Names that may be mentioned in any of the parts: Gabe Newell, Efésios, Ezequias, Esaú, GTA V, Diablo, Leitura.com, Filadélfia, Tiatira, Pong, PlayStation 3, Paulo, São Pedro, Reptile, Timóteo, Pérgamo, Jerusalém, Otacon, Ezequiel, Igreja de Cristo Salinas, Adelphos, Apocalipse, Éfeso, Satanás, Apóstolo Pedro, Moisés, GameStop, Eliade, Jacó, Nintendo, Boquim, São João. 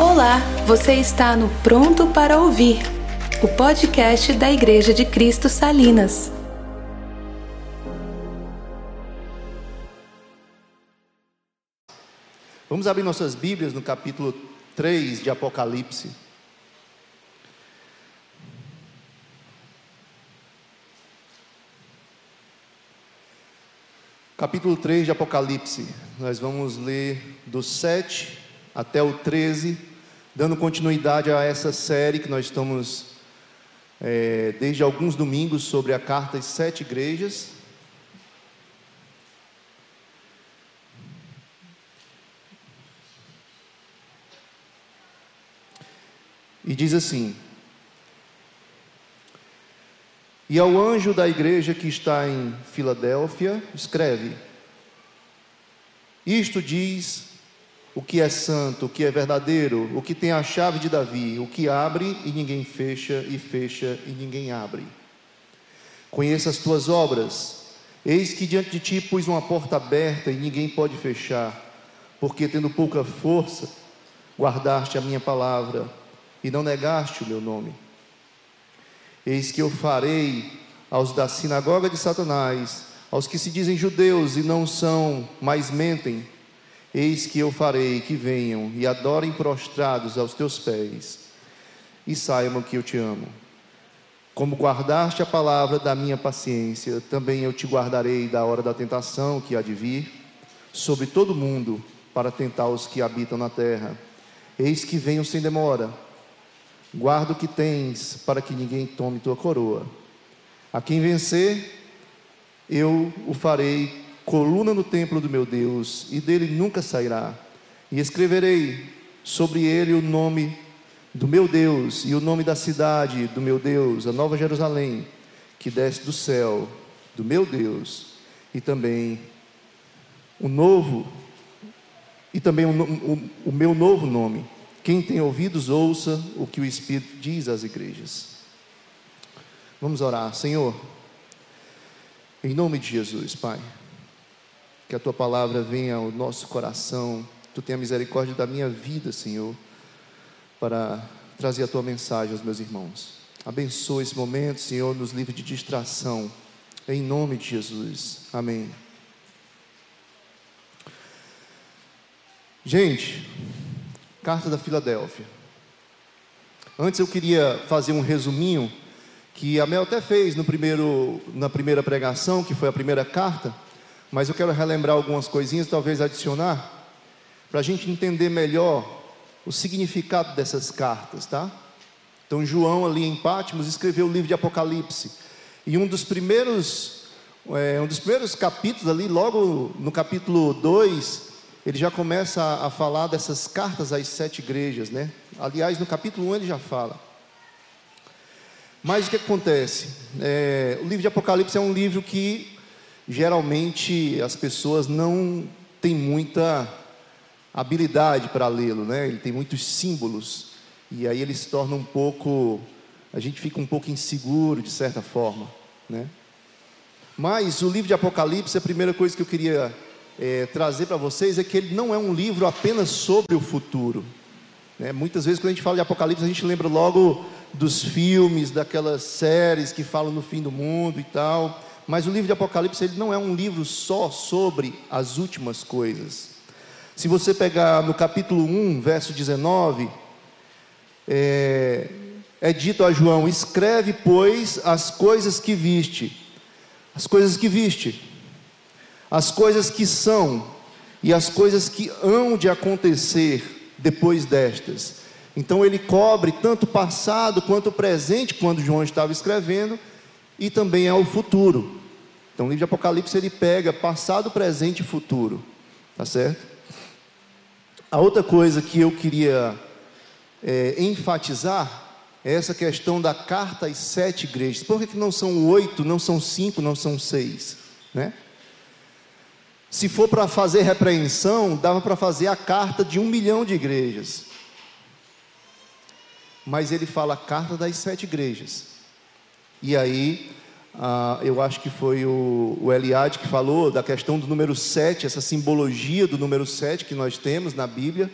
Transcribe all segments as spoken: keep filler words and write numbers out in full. Olá, você está no Pronto para Ouvir, o podcast da Igreja de Cristo Salinas. Vamos abrir nossas Bíblias no capítulo três de Apocalipse. Capítulo três de Apocalipse, nós vamos ler do sete até o treze, dando continuidade a essa série que nós estamos, é, desde alguns domingos, sobre a carta às sete igrejas. E diz assim: E ao anjo da igreja que está em Filadélfia, escreve: Isto diz o que é santo, o que é verdadeiro, o que tem a chave de Davi, o que abre e ninguém fecha, e fecha e ninguém abre. Conheça as tuas obras. Eis que diante de ti pus uma porta aberta e ninguém pode fechar, porque tendo pouca força, guardaste a minha palavra e não negaste o meu nome. Eis que eu farei aos da sinagoga de Satanás, aos que se dizem judeus e não são, mas mentem, eis que eu farei que venham e adorem prostrados aos teus pés, e saibam que eu te amo. Como guardaste a palavra da minha paciência, também eu te guardarei da hora da tentação que há de vir, sobre todo mundo, para tentar os que habitam na terra. Eis que venho sem demora. Guarda o que tens, para que ninguém tome tua coroa. A quem vencer, eu o farei coluna no templo do meu Deus, e dele nunca sairá. E escreverei sobre ele o nome do meu Deus, e o nome da cidade do meu Deus, a Nova Jerusalém, que desce do céu, do meu Deus, e também o novo, e também o, o, o meu novo nome. Quem tem ouvidos, ouça o que o Espírito diz às igrejas. Vamos orar. Senhor, em nome de Jesus, Pai, que a Tua palavra venha ao nosso coração. Tu tenha misericórdia da minha vida, Senhor, para trazer a Tua mensagem aos meus irmãos. Abençoa esse momento, Senhor, nos livre de distração. Em nome de Jesus. Amém. Gente, carta da Filadélfia. Antes eu queria fazer um resuminho que a Mel até fez no primeiro, na primeira pregação, que foi a primeira carta, mas eu quero relembrar algumas coisinhas, talvez adicionar, para a gente entender melhor o significado dessas cartas, tá? Então João ali em Patmos escreveu o livro de Apocalipse, e um dos primeiros, é, um dos primeiros capítulos ali, logo no capítulo dois, ele já começa a, a falar dessas cartas às sete igrejas, né? Aliás, no capítulo um ele já fala. Mas o que acontece? É, o livro de Apocalipse é um livro que, geralmente, as pessoas não têm muita habilidade para lê-lo, né? Ele tem muitos símbolos, e aí ele se torna um pouco... A gente fica um pouco inseguro, de certa forma, né? Mas o livro de Apocalipse, a primeira coisa que eu queria... É, trazer para vocês é que ele não é um livro apenas sobre o futuro, né? Muitas vezes quando a gente fala de Apocalipse, a gente lembra logo dos filmes, daquelas séries que falam no fim do mundo e tal. Mas o livro de Apocalipse, ele não é um livro só sobre as últimas coisas. Se você pegar no capítulo um, verso dezenove, é, é dito a João: escreve, pois, as coisas que viste, as coisas que viste, as coisas que são e as coisas que hão de acontecer depois destas. Então ele cobre tanto o passado quanto o presente, quando João estava escrevendo, e também é o futuro. Então o livro de Apocalipse, ele pega passado, presente e futuro, tá certo? A outra coisa que eu queria é, enfatizar é essa questão da carta às sete igrejas. Por que não são oito, não são cinco, não são seis, né? Se for para fazer repreensão, dava para fazer a carta de um milhão de igrejas. Mas ele fala a carta das sete igrejas. E aí, ah, eu acho que foi o, o Eliade que falou da questão do número sete, essa simbologia do número sete que nós temos na Bíblia,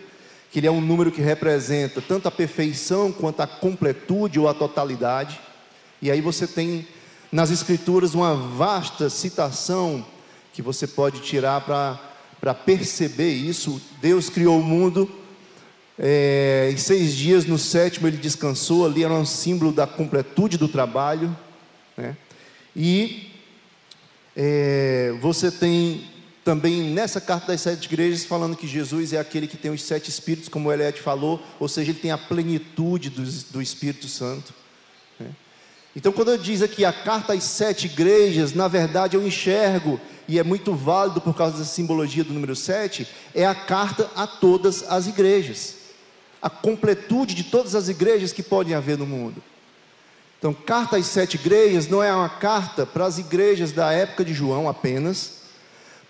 que ele é um número que representa tanto a perfeição quanto a completude ou a totalidade. E aí você tem nas Escrituras uma vasta citação que você pode tirar para perceber isso. Deus criou o mundo, é, em seis dias, no sétimo ele descansou. Ali era um símbolo da completude do trabalho, né? E é, você tem também nessa carta das sete igrejas falando que Jesus é aquele que tem os sete espíritos, como o Eliade falou, ou seja, ele tem a plenitude do, do Espírito Santo, né? Então, quando eu diz aqui a carta às sete igrejas, na verdade eu enxergo, e é muito válido por causa da simbologia do número sete, é a carta a todas as igrejas, a completude de todas as igrejas que podem haver no mundo. Então, carta às sete igrejas não é uma carta para as igrejas da época de João apenas,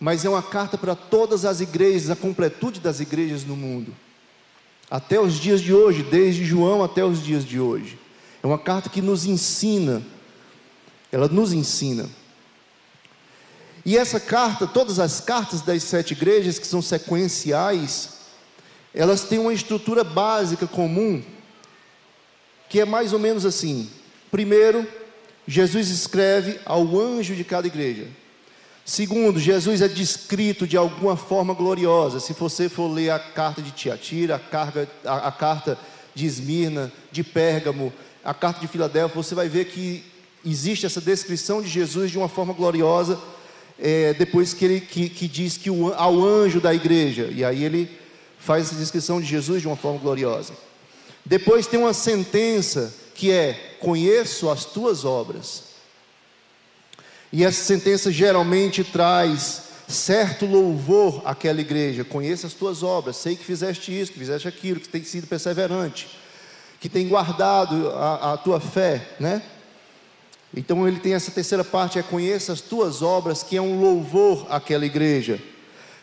mas é uma carta para todas as igrejas, a completude das igrejas no mundo, até os dias de hoje, desde João até os dias de hoje. É uma carta que nos ensina, ela nos ensina. E essa carta, todas as cartas das sete igrejas, que são sequenciais, elas têm uma estrutura básica comum, que é mais ou menos assim. Primeiro, Jesus escreve ao anjo de cada igreja. Segundo, Jesus é descrito de alguma forma gloriosa. Se você for ler a carta de Tiatira, a, carga, a, a carta de Esmirna, de Pérgamo, a carta de Filadélfia, você vai ver que existe essa descrição de Jesus de uma forma gloriosa, é, depois que ele que, que diz que o, ao anjo da igreja, e aí ele faz essa descrição de Jesus de uma forma gloriosa. Depois tem uma sentença que é: conheço as tuas obras. E essa sentença geralmente traz certo louvor àquela igreja. Conheço as tuas obras, sei que fizeste isso, que fizeste aquilo, que tem sido perseverante, que tem guardado a, a tua fé, né? Então ele tem essa terceira parte, é: conheça as tuas obras, que é um louvor àquela igreja.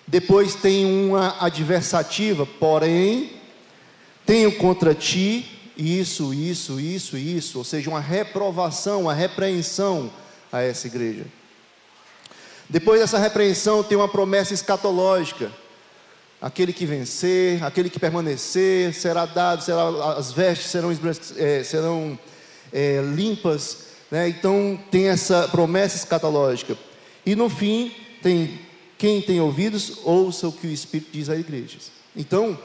Depois tem uma adversativa: porém, tenho contra ti isso, isso, isso, isso. Ou seja, uma reprovação, uma repreensão a essa igreja. Depois dessa repreensão tem uma promessa escatológica: aquele que vencer, aquele que permanecer, será dado, será, as vestes serão, é, serão é, limpas, né? Então tem essa promessa escatológica. E no fim tem: quem tem ouvidos, ouça o que o Espírito diz às igrejas. Então,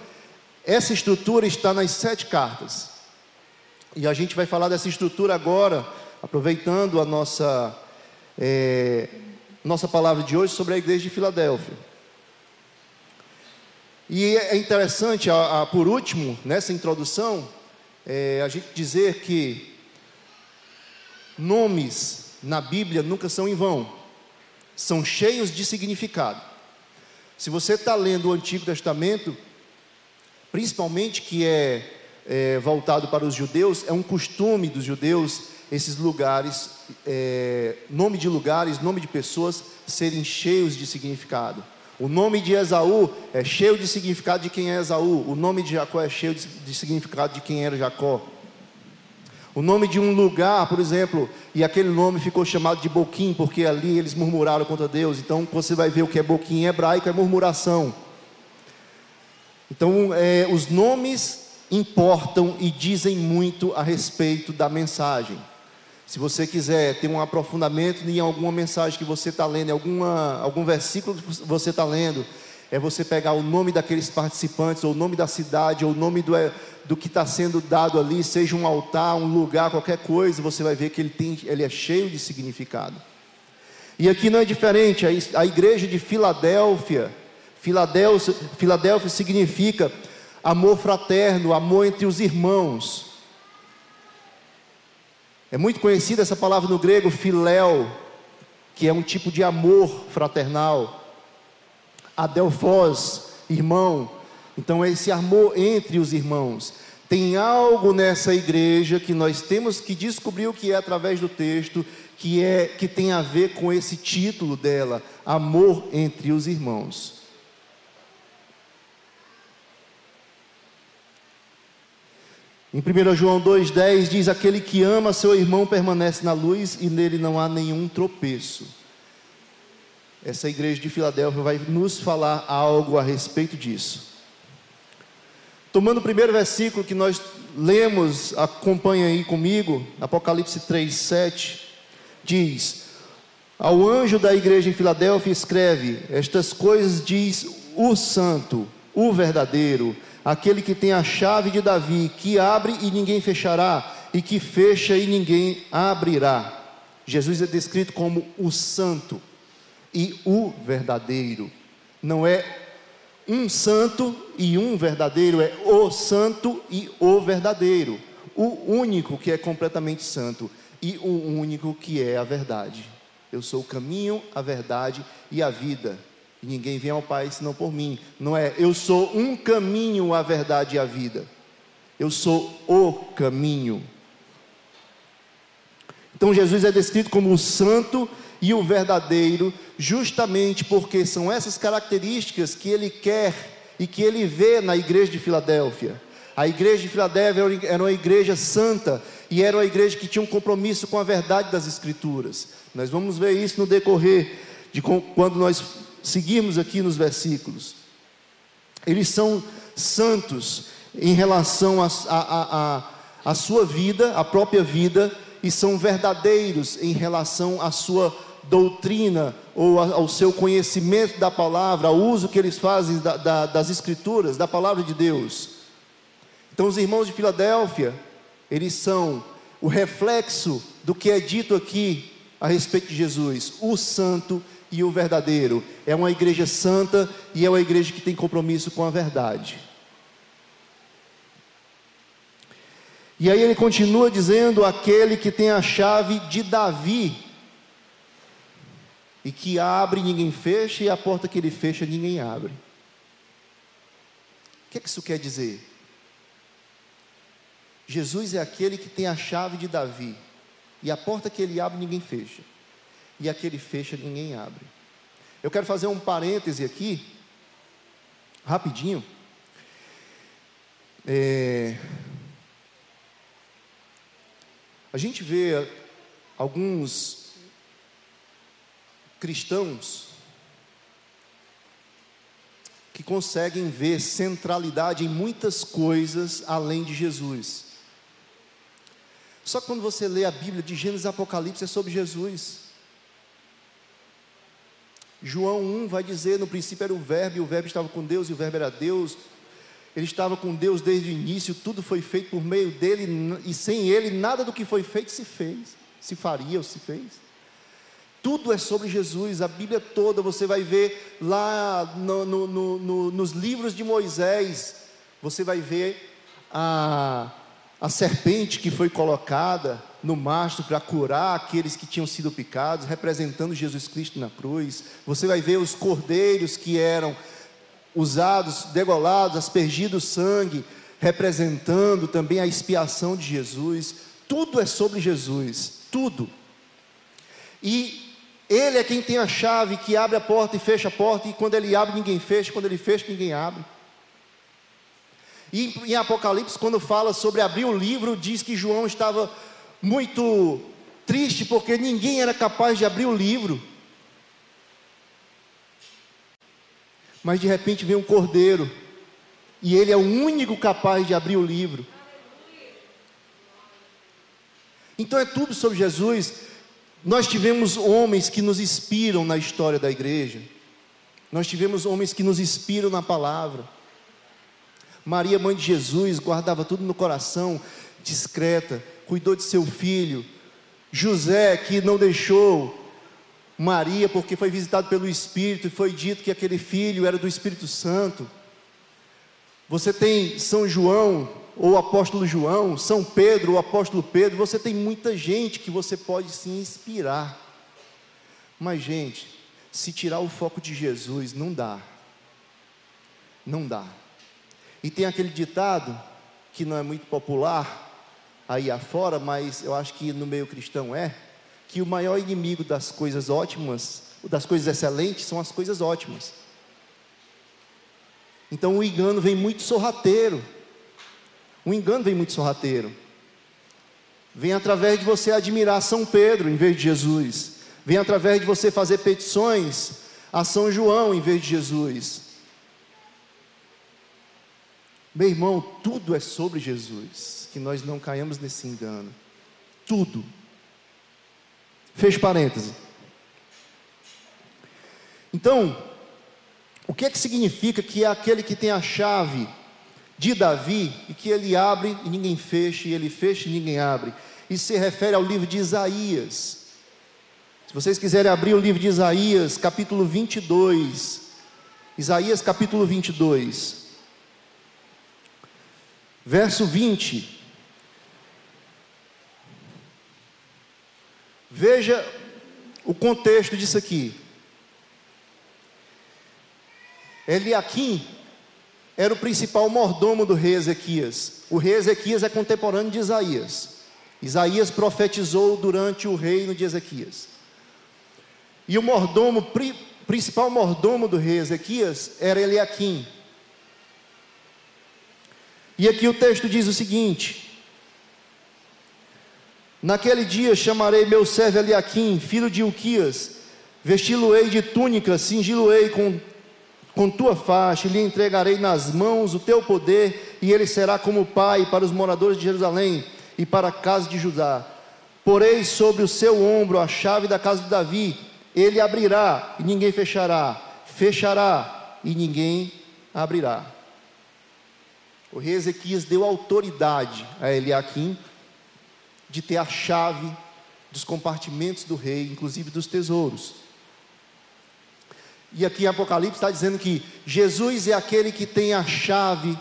essa estrutura está nas sete cartas. E a gente vai falar dessa estrutura agora, aproveitando a nossa, é, nossa palavra de hoje sobre a igreja de Filadélfia. E é interessante, a, a, por último, nessa introdução, é, a gente dizer que nomes na Bíblia nunca são em vão, são cheios de significado. Se você está lendo o Antigo Testamento, principalmente que é, é voltado para os judeus, é um costume dos judeus esses lugares, é, nome de lugares, nome de pessoas serem cheios de significado. O nome de Esaú é cheio de significado de quem é Esaú. O nome de Jacó é cheio de, de significado de quem era Jacó. O nome de um lugar, por exemplo, e aquele nome ficou chamado de Boquim, porque ali eles murmuraram contra Deus. Então você vai ver o que é Boquim em hebraico, é murmuração. Então, é, os nomes importam e dizem muito a respeito da mensagem. Se você quiser ter um aprofundamento em alguma mensagem que você está lendo, em alguma, algum versículo que você está lendo, é você pegar o nome daqueles participantes, ou o nome da cidade, ou o nome do, do que está sendo dado ali, seja um altar, um lugar, qualquer coisa, você vai ver que ele, tem, ele é cheio de significado. E aqui não é diferente. A igreja de Filadélfia, Filadélfia, Filadélfia significa amor fraterno, amor entre os irmãos. É muito conhecida essa palavra no grego, filéu, que é um tipo de amor fraternal. Adelphos, irmão. Então é esse amor entre os irmãos. Tem algo nessa igreja que nós temos que descobrir o que é através do texto, que, é, que tem a ver com esse título dela: amor entre os irmãos. Em primeiro João dois, dez diz: aquele que ama seu irmão permanece na luz, e nele não há nenhum tropeço. Essa igreja de Filadélfia vai nos falar algo a respeito disso. Tomando o primeiro versículo que nós lemos, acompanha aí comigo, Apocalipse três, sete, diz: ao anjo da igreja em Filadélfia escreve: estas coisas diz o santo, o verdadeiro, aquele que tem a chave de Davi, que abre e ninguém fechará, e que fecha e ninguém abrirá. Jesus é descrito como o santo e o verdadeiro. Não é um santo e um verdadeiro, é o santo e o verdadeiro. O único que é completamente santo e o único que é a verdade. Eu sou o caminho, a verdade e a vida. E ninguém vem ao Pai senão por mim. Não é eu sou um caminho, a verdade e a vida. Eu sou o caminho. Então Jesus é descrito como o santo e o verdadeiro, justamente porque são essas características que ele quer e que ele vê na igreja de Filadélfia. A igreja de Filadélfia era uma igreja santa e era uma igreja que tinha um compromisso com a verdade das Escrituras. Nós vamos ver isso no decorrer de quando nós seguirmos aqui nos versículos. Eles são santos em relação à a, a, a, a sua vida, a própria vida, e são verdadeiros em relação à sua doutrina ou ao seu conhecimento da palavra, ao uso que eles fazem da, da, das Escrituras, da palavra de Deus. Então os irmãos de Filadélfia, eles são o reflexo do que é dito aqui a respeito de Jesus, o santo e o verdadeiro. É uma igreja santa e é uma igreja que tem compromisso com a verdade. E aí ele continua dizendo: aquele que tem a chave de Davi, e que abre ninguém fecha, e a porta que ele fecha ninguém abre. O que é que isso quer dizer? Jesus é aquele que tem a chave de Davi, e a porta que ele abre ninguém fecha, e a que ele fecha ninguém abre. Eu quero fazer um parêntese aqui, rapidinho. É... A gente vê alguns cristãos que conseguem ver centralidade em muitas coisas além de Jesus. Só que quando você lê a Bíblia de Gênesis e Apocalipse é sobre Jesus. João um vai dizer: no princípio era o verbo, e o verbo estava com Deus, e o verbo era Deus. Ele estava com Deus desde o início, tudo foi feito por meio dele, e sem ele nada do que foi feito se fez, se faria ou se fez. Tudo é sobre Jesus. A Bíblia toda você vai ver lá no, no, no, no, nos livros de Moisés, você vai ver a, a serpente que foi colocada no mastro para curar aqueles que tinham sido picados, representando Jesus Cristo na cruz. Você vai ver os cordeiros que eram usados, degolados, aspergido o sangue, representando também a expiação de Jesus. Tudo é sobre Jesus, tudo. E ele é quem tem a chave, que abre a porta e fecha a porta, e quando ele abre ninguém fecha, quando ele fecha ninguém abre. E em Apocalipse, quando fala sobre abrir o livro, diz que João estava muito triste porque ninguém era capaz de abrir o livro. Mas de repente vem um cordeiro, e ele é o único capaz de abrir o livro. Então é tudo sobre Jesus. Nós tivemos homens que nos inspiram na história da igreja. Nós tivemos homens que nos inspiram na palavra. Maria, mãe de Jesus, guardava tudo no coração, discreta, cuidou de seu filho. José, que não deixou Maria, porque foi visitado pelo Espírito, e foi dito que aquele filho era do Espírito Santo. Você tem São João, ou Apóstolo João, São Pedro, ou Apóstolo Pedro. Você tem muita gente que você pode se inspirar. Mas, gente, se tirar o foco de Jesus, não dá. Não dá. E tem aquele ditado, que não é muito popular aí afora, mas eu acho que no meio cristão é, que o maior inimigo das coisas ótimas, das coisas excelentes, são as coisas ótimas. Então o engano vem muito sorrateiro. O engano vem muito sorrateiro. Vem através de você admirar São Pedro em vez de Jesus. Vem através de você fazer petições a São João em vez de Jesus. Meu irmão, tudo é sobre Jesus, que nós não caiamos nesse engano. Tudo. Fecha parêntese. Então, o que é que significa que é aquele que tem a chave de Davi e que ele abre e ninguém fecha, e ele fecha e ninguém abre? Isso se refere ao livro de Isaías. Se vocês quiserem abrir o livro de Isaías, capítulo vinte e dois. Isaías, capítulo vinte e dois. Verso vinte. Veja o contexto disso aqui. Eliaquim era o principal mordomo do rei Ezequias. O rei Ezequias é contemporâneo de Isaías. Isaías profetizou durante o reino de Ezequias. E o mordomo, pri, principal mordomo do rei Ezequias era Eliaquim. E aqui o texto diz o seguinte: naquele dia chamarei meu servo Eliaquim, filho de Uquias, vesti-lo-ei de túnica, cingi-lo-ei com com tua faixa, e lhe entregarei nas mãos o teu poder, e ele será como pai para os moradores de Jerusalém e para a casa de Judá. Porei sobre o seu ombro a chave da casa de Davi, ele abrirá e ninguém fechará, fechará e ninguém abrirá. O rei Ezequias deu autoridade a Eliaquim de ter a chave dos compartimentos do rei, inclusive dos tesouros. E aqui em Apocalipse está dizendo que Jesus é aquele que tem a chave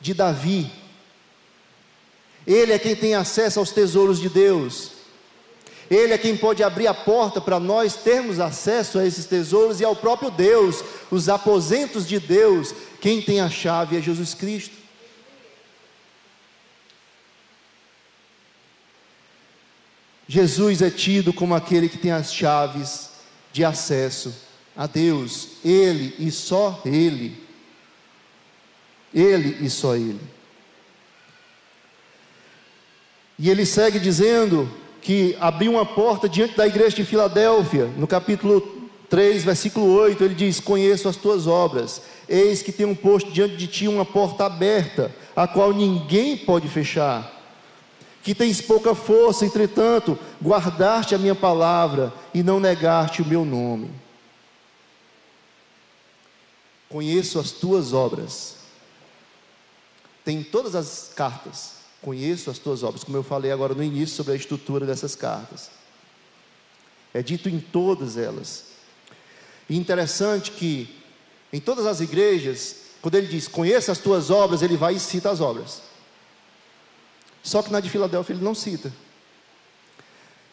de Davi. Ele é quem tem acesso aos tesouros de Deus. Ele é quem pode abrir a porta para nós termos acesso a esses tesouros e ao próprio Deus, os aposentos de Deus. Quem tem a chave é Jesus Cristo. Jesus é tido como aquele que tem as chaves de acesso a Deus, Ele e só Ele, Ele e só Ele. E ele segue dizendo que abriu uma porta diante da igreja de Filadélfia. No capítulo três, versículo oito, ele diz: conheço as tuas obras, eis que tem um posto diante de ti, uma porta aberta, a qual ninguém pode fechar, que tens pouca força, entretanto, guardaste a minha palavra e não negaste o meu nome. Conheço as tuas obras. Tem todas as cartas. Conheço as tuas obras, como eu falei agora no início sobre a estrutura dessas cartas. É dito em todas elas. E interessante que em todas as igrejas, quando ele diz conheço as tuas obras, ele vai e cita as obras. Só que na de Filadélfia ele não cita.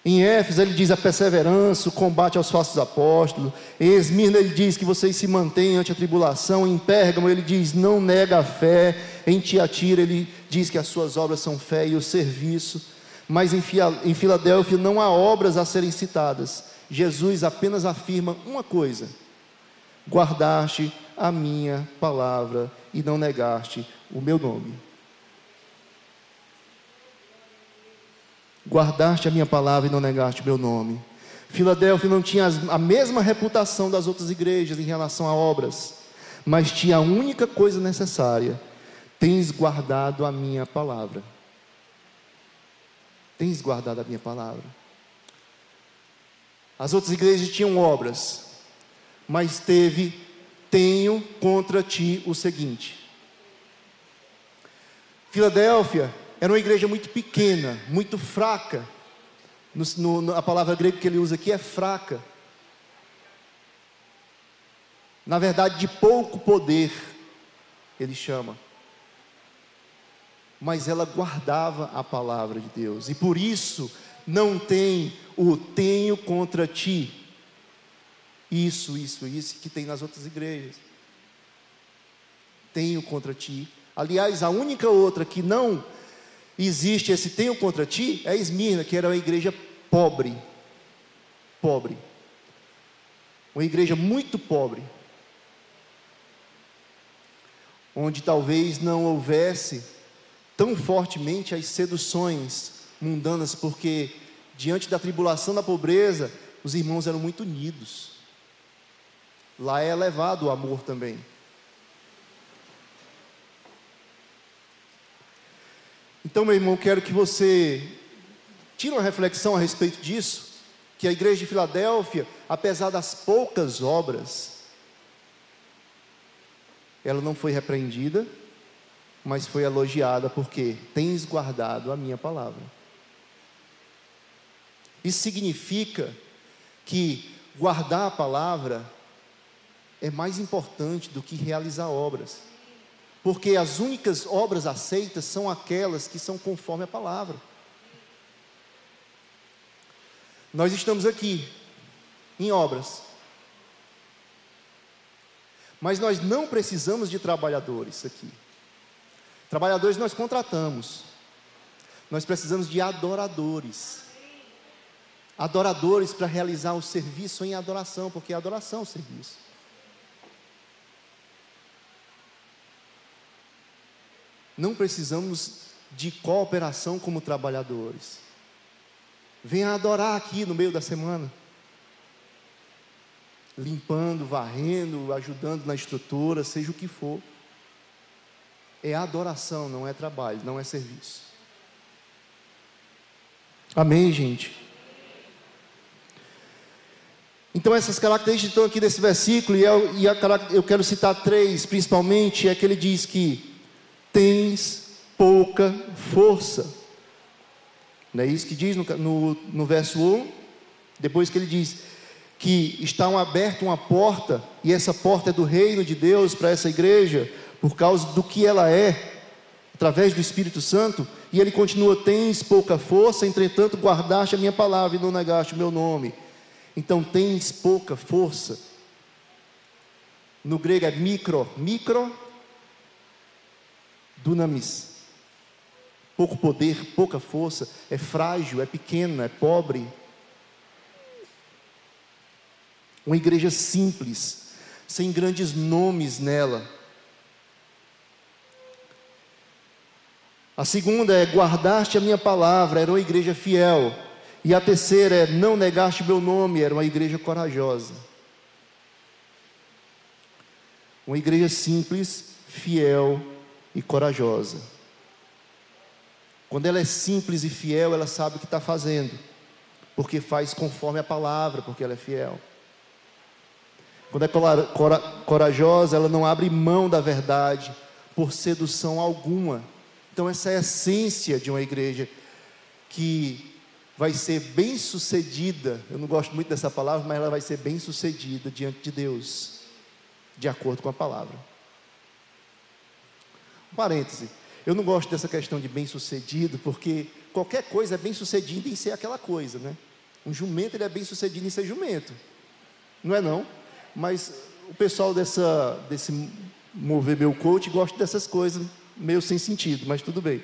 Em Éfeso ele diz a perseverança, o combate aos falsos apóstolos. Em Esmirna ele diz que vocês se mantêm ante a tribulação. Em Pérgamo ele diz não nega a fé. Em Tiatira ele diz que as suas obras são fé e o serviço. Mas em, Fia, em Filadélfia não há obras a serem citadas. Jesus apenas afirma uma coisa: guardaste a minha palavra e não negaste o meu nome. Guardaste a minha palavra e não negaste o meu nome. Filadélfia não tinha a mesma reputação das outras igrejas em relação a obras, mas tinha a única coisa necessária: tens guardado a minha palavra. Tens guardado a minha palavra. As outras igrejas tinham obras, mas teve: tenho contra ti o seguinte. Filadélfia era uma igreja muito pequena, muito fraca. No, no, a palavra grega que ele usa aqui é fraca. Na verdade, de pouco poder, ele chama. Mas ela guardava a palavra de Deus. E por isso, não tem o tenho contra ti. Isso, isso, isso que tem nas outras igrejas. Tenho contra ti. Aliás, a única outra que não existe esse tenho contra ti é Esmirna, que era uma igreja pobre, pobre, uma igreja muito pobre, onde talvez não houvesse tão fortemente as seduções mundanas, porque diante da tribulação da pobreza, os irmãos eram muito unidos. Lá é elevado o amor também. Então, meu irmão, quero que você tire uma reflexão a respeito disso, que a igreja de Filadélfia, apesar das poucas obras, ela não foi repreendida, mas foi elogiada, porque tens guardado a minha palavra. Isso significa que guardar a palavra é mais importante do que realizar obras, porque as únicas obras aceitas são aquelas que são conforme a palavra. Nós estamos aqui em obras, mas nós não precisamos de trabalhadores aqui. Trabalhadores nós contratamos. Nós precisamos de adoradores. Adoradores para realizar o serviço em adoração, porque é adoração é o serviço. Não precisamos de cooperação como trabalhadores. Venha adorar aqui no meio da semana. Limpando, varrendo, ajudando na estrutura, seja o que for. É adoração, não é trabalho, não é serviço. Amém, gente? Então essas características estão aqui desse versículo, e eu, e a, eu quero citar três principalmente. É que ele diz que tens pouca força. Não é isso que diz no, no, no verso um? Depois que ele diz que está um, aberta uma porta, e essa porta é do reino de Deus para essa igreja, por causa do que ela é, através do Espírito Santo. E ele continua: tens pouca força, entretanto guardaste a minha palavra e não negaste o meu nome. Então tens pouca força, no grego é micro, micro dunamis, pouco poder, pouca força, é frágil, é pequena, é pobre. Uma igreja simples, sem grandes nomes nela. A segunda é: guardaste a minha palavra, era uma igreja fiel. E a terceira é: não negaste meu nome, era uma igreja corajosa. Uma igreja simples, fiel e corajosa. Quando ela é simples e fiel, ela sabe o que está fazendo, porque faz conforme a palavra, porque ela é fiel. Quando é corajosa, ela não abre mão da verdade por sedução alguma. Então essa é a essência de uma igreja que vai ser bem sucedida. Eu não gosto muito dessa palavra, mas ela vai ser bem sucedida diante de Deus, de acordo com a palavra. Um parêntese, eu não gosto dessa questão de bem sucedido, porque qualquer coisa é bem sucedida em ser aquela coisa, né? Um jumento, ele é bem sucedido em ser jumento, não é não? Mas o pessoal dessa, desse mover meu coach gosta dessas coisas meio sem sentido, mas tudo bem.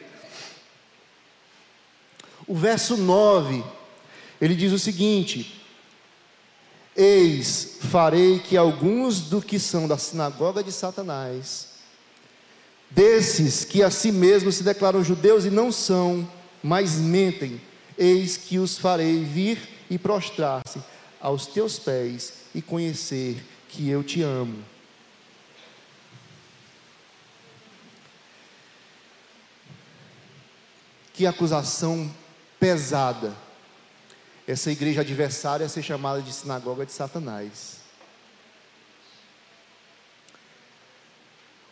O verso nove, ele diz o seguinte: eis, farei que alguns do que são da sinagoga de Satanás, desses que a si mesmos se declaram judeus e não são, mas mentem, eis que os farei vir e prostrar-se aos teus pés e conhecer que eu te amo. Que acusação pesada. Essa igreja adversária ia ser chamada de sinagoga de Satanás.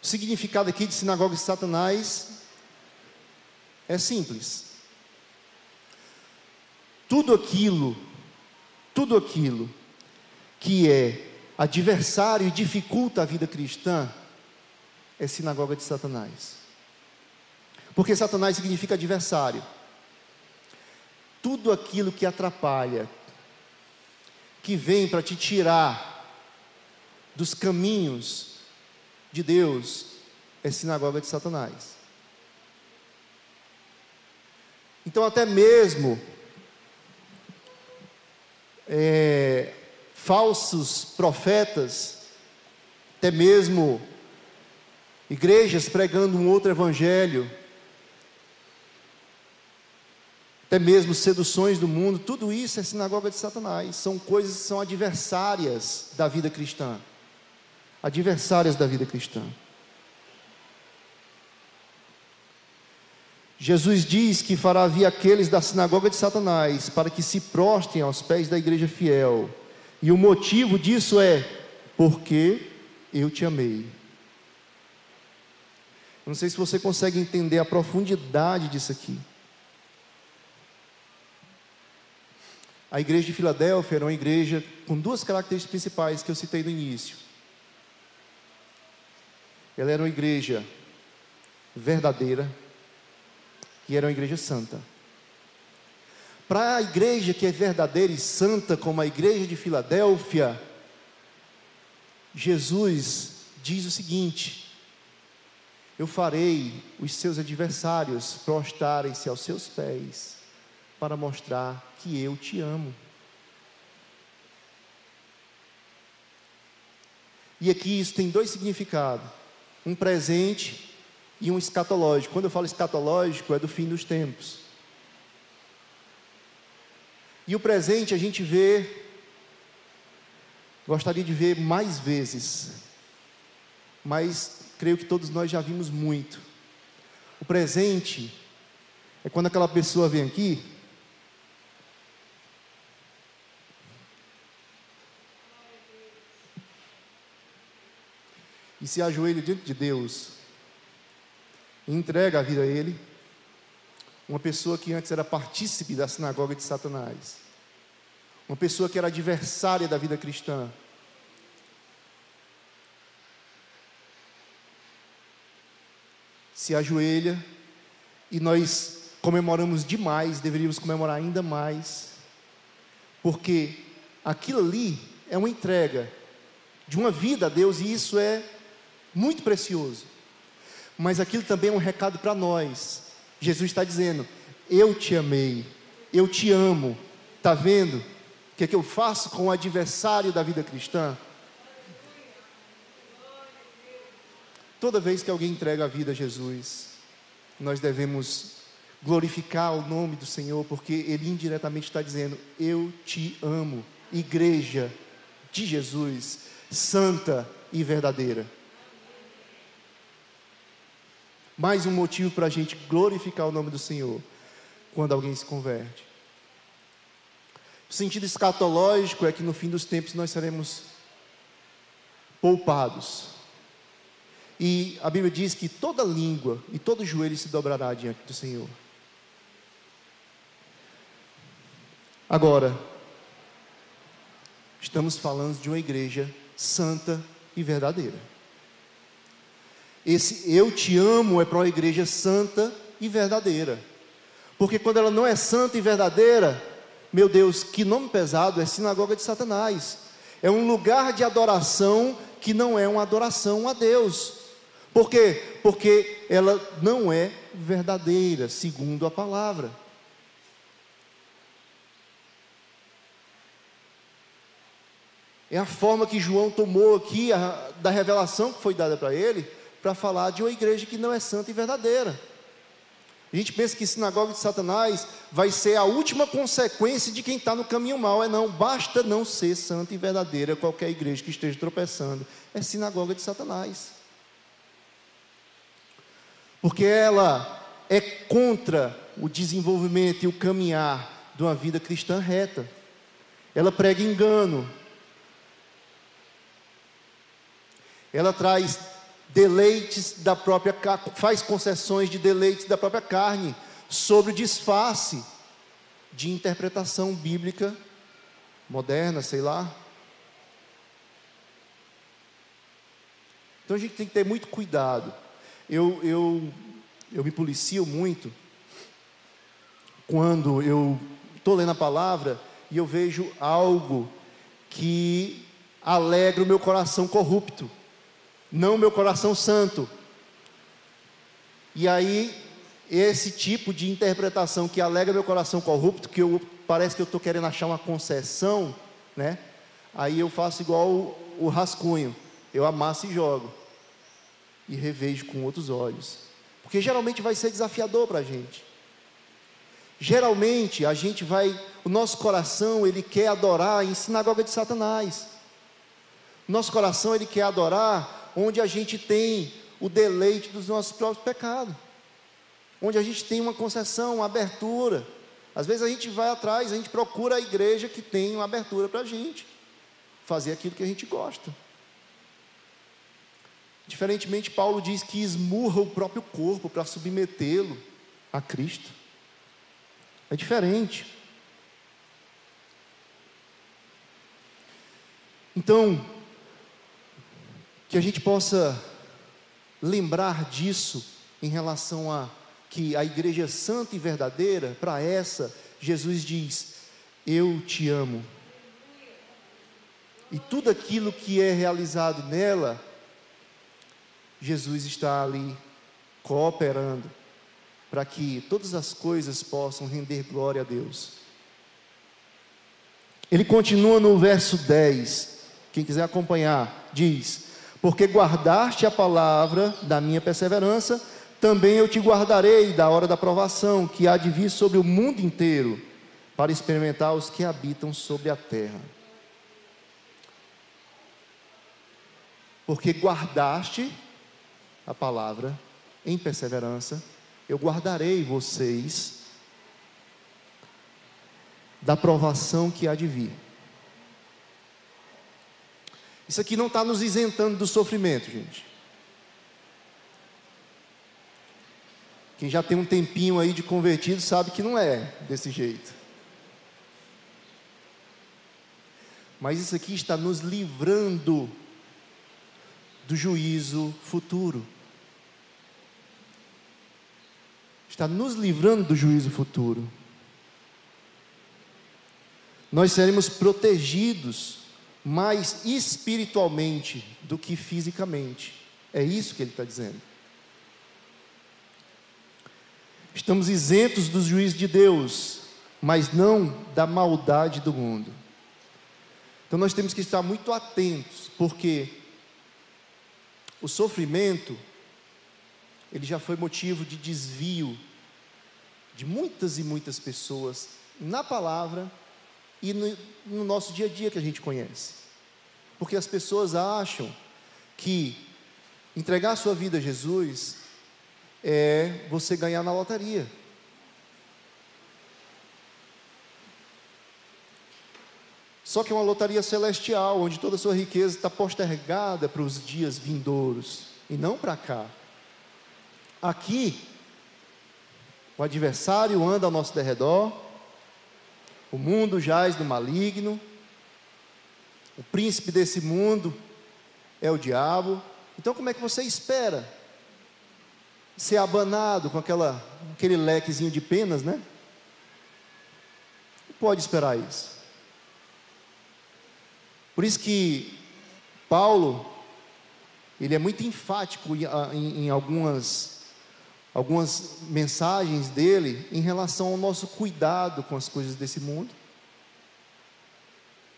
O significado aqui de sinagoga de Satanás é simples. Tudo aquilo, tudo aquilo que é adversário e dificulta a vida cristã é sinagoga de Satanás. Porque Satanás significa adversário. Tudo aquilo que atrapalha, que vem para te tirar dos caminhos de Deus, é sinagoga de Satanás. Então até mesmo é, falsos profetas, até mesmo igrejas pregando um outro evangelho, até mesmo seduções do mundo, tudo isso é sinagoga de Satanás. São coisas que são adversárias da vida cristã. Adversárias da vida cristã. Jesus diz que fará vir aqueles da sinagoga de Satanás, para que se prostrem aos pés da igreja fiel. E o motivo disso é, porque eu te amei. Não sei se você consegue entender a profundidade disso aqui. A igreja de Filadélfia era uma igreja com duas características principais que eu citei no início. Ela era uma igreja verdadeira e era uma igreja santa. Para a igreja que é verdadeira e santa, como a igreja de Filadélfia, Jesus diz o seguinte: eu farei os seus adversários prostrarem-se aos seus pés, para mostrar que eu te amo. E aqui isso tem dois significados, um presente e um escatológico. Quando eu falo escatológico, é do fim dos tempos. E o presente a gente vê, gostaria de ver mais vezes, mas creio que todos nós já vimos muito. O presente é quando aquela pessoa vem aqui, e se ajoelha diante de Deus, e entrega a vida a Ele, uma pessoa que antes era partícipe da sinagoga de Satanás, uma pessoa que era adversária da vida cristã. Se ajoelha, e nós comemoramos demais, deveríamos comemorar ainda mais, porque aquilo ali é uma entrega de uma vida a Deus, e isso é muito precioso. Mas aquilo também é um recado para nós. Jesus está dizendo: eu te amei, eu te amo. Está vendo? O que é que eu faço com o adversário da vida cristã? Toda vez que alguém entrega a vida a Jesus, nós devemos glorificar o nome do Senhor, porque Ele indiretamente está dizendo: eu te amo, igreja de Jesus, santa e verdadeira. Mais um motivo para a gente glorificar o nome do Senhor, quando alguém se converte. O sentido escatológico é que no fim dos tempos nós seremos poupados. E a Bíblia diz que toda língua e todo joelho se dobrará diante do Senhor. Agora, estamos falando de uma igreja santa e verdadeira. Esse eu te amo é para uma igreja santa e verdadeira. Porque quando ela não é santa e verdadeira, meu Deus, que nome pesado, é sinagoga de Satanás. É um lugar de adoração que não é uma adoração a Deus. Por quê? Porque ela não é verdadeira, segundo a palavra. É a forma que João tomou aqui, a, da revelação que foi dada para ele, para falar de uma igreja que não é santa e verdadeira. A gente pensa que sinagoga de Satanás vai ser a última consequência de quem está no caminho mau. É não, basta não ser santa e verdadeira. Qualquer igreja que esteja tropeçando é sinagoga de Satanás, porque ela é contra o desenvolvimento e o caminhar de uma vida cristã reta. Ela prega engano, ela traz deleites da própria carne, faz concessões de deleites da própria carne, sobre o disfarce de interpretação bíblica moderna, sei lá. Então a gente tem que ter muito cuidado. Eu, eu, eu me policio muito quando eu estou lendo a palavra e eu vejo algo que alegra o meu coração corrupto, não meu coração santo. E aí, esse tipo de interpretação que alega meu coração corrupto, que eu, parece que eu estou querendo achar uma concessão, né? Aí eu faço igual o, o rascunho, eu amasso e jogo, e revejo com outros olhos, porque geralmente vai ser desafiador para a gente. Geralmente a gente vai, o nosso coração, ele quer adorar em sinagoga de Satanás. Nosso coração, ele quer adorar onde a gente tem o deleite dos nossos próprios pecados. onde a gente tem uma concessão, uma abertura. Às vezes a gente vai atrás, a gente procura a igreja que tem uma abertura para a gente fazer aquilo que a gente gosta. Diferentemente, Paulo diz que esmurra o próprio corpo para submetê-lo a Cristo. É diferente. Então, que a gente possa lembrar disso em relação a que a igreja santa e verdadeira, para essa, Jesus diz: eu te amo. E tudo aquilo que é realizado nela, Jesus está ali cooperando para que todas as coisas possam render glória a Deus. Ele continua no verso dez, quem quiser acompanhar, diz: porque guardaste a palavra da minha perseverança, também eu te guardarei da hora da provação que há de vir sobre o mundo inteiro, para experimentar os que habitam sobre a terra. Porque guardaste a palavra em perseverança, eu guardarei vocês da provação que há de vir. Isso aqui não está nos isentando do sofrimento, gente. Quem já tem um tempinho aí de convertido sabe que não é desse jeito. Mas isso aqui está nos livrando do juízo futuro. Está nos livrando do juízo futuro. Nós seremos protegidos mais espiritualmente do que fisicamente. É isso que ele está dizendo. Estamos isentos do juízo de Deus, mas não da maldade do mundo. Então nós temos que estar muito atentos, porque o sofrimento, ele já foi motivo de desvio de muitas e muitas pessoas na palavra e no, no nosso dia a dia que a gente conhece. Porque as pessoas acham que entregar a sua vida a Jesus é você ganhar na loteria. Só que é uma loteria celestial, onde toda a sua riqueza está postergada para os dias vindouros e não para cá. Aqui, o adversário anda ao nosso derredor, o mundo jaz do maligno, o príncipe desse mundo é o diabo. Então, como é que você espera ser abanado com aquela, aquele lequezinho de penas, né? Não pode esperar isso. Por isso que Paulo, ele é muito enfático em, em algumas... algumas mensagens dele em relação ao nosso cuidado com as coisas desse mundo,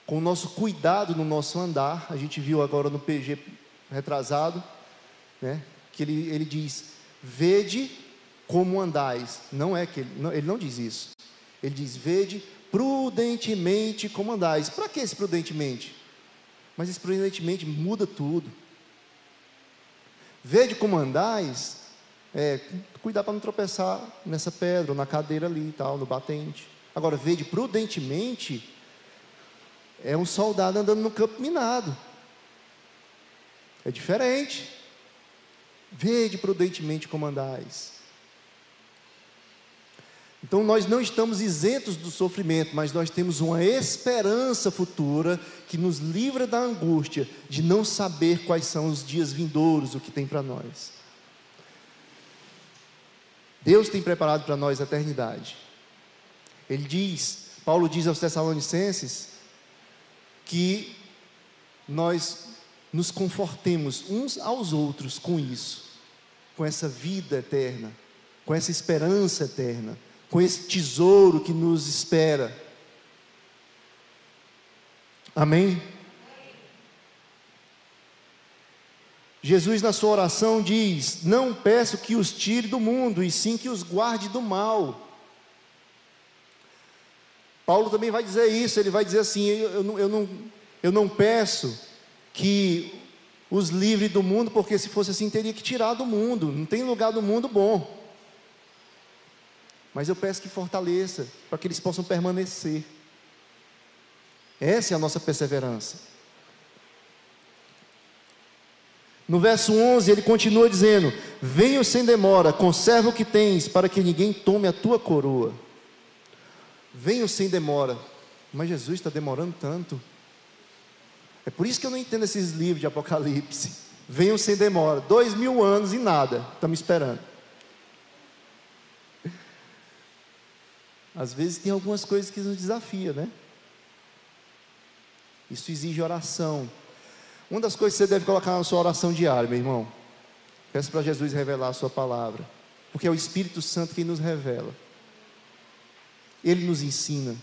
com o nosso cuidado no nosso andar. A gente viu agora no P G retrasado, né, que ele, ele diz: vede como andais. Não é que ele não, ele não diz isso. Ele diz: vede prudentemente como andais. Para que esse prudentemente? Mas esse prudentemente muda tudo. Vede como andais. É, cuidar para não tropeçar nessa pedra, na cadeira ali e tal, no batente. Agora, vede prudentemente é um soldado andando no campo minado. É diferente. Vede prudentemente como andais. Então, nós não estamos isentos do sofrimento, mas nós temos uma esperança futura que nos livra da angústia de não saber quais são os dias vindouros, o que tem para nós. Deus tem preparado para nós a eternidade. Ele diz, Paulo diz aos Tessalonicenses, que nós nos confortemos uns aos outros com isso, com essa vida eterna, com essa esperança eterna, com esse tesouro que nos espera. Amém? Jesus, na sua oração, diz: não peço que os tire do mundo, e sim que os guarde do mal. Paulo também vai dizer isso. Ele vai dizer assim: eu, eu, não, eu, não, eu não peço que os livre do mundo, porque se fosse assim teria que tirar do mundo. Não tem lugar do mundo bom. mas eu peço que fortaleça, para que eles possam permanecer. Essa é a nossa perseverança. No verso onze ele continua dizendo: venho sem demora, conserva o que tens, para que ninguém tome a tua coroa. Venho sem demora. Mas Jesus está demorando tanto. É por isso que eu não entendo esses livros de Apocalipse. Venham sem demora. Dois mil anos e nada. Estamos esperando. Às vezes tem algumas coisas que nos desafiam, né? Isso exige oração. Uma das coisas que você deve colocar na sua oração diária, meu irmão. Peça para Jesus revelar a sua palavra. Porque é o Espírito Santo quem nos revela. Ele nos ensina.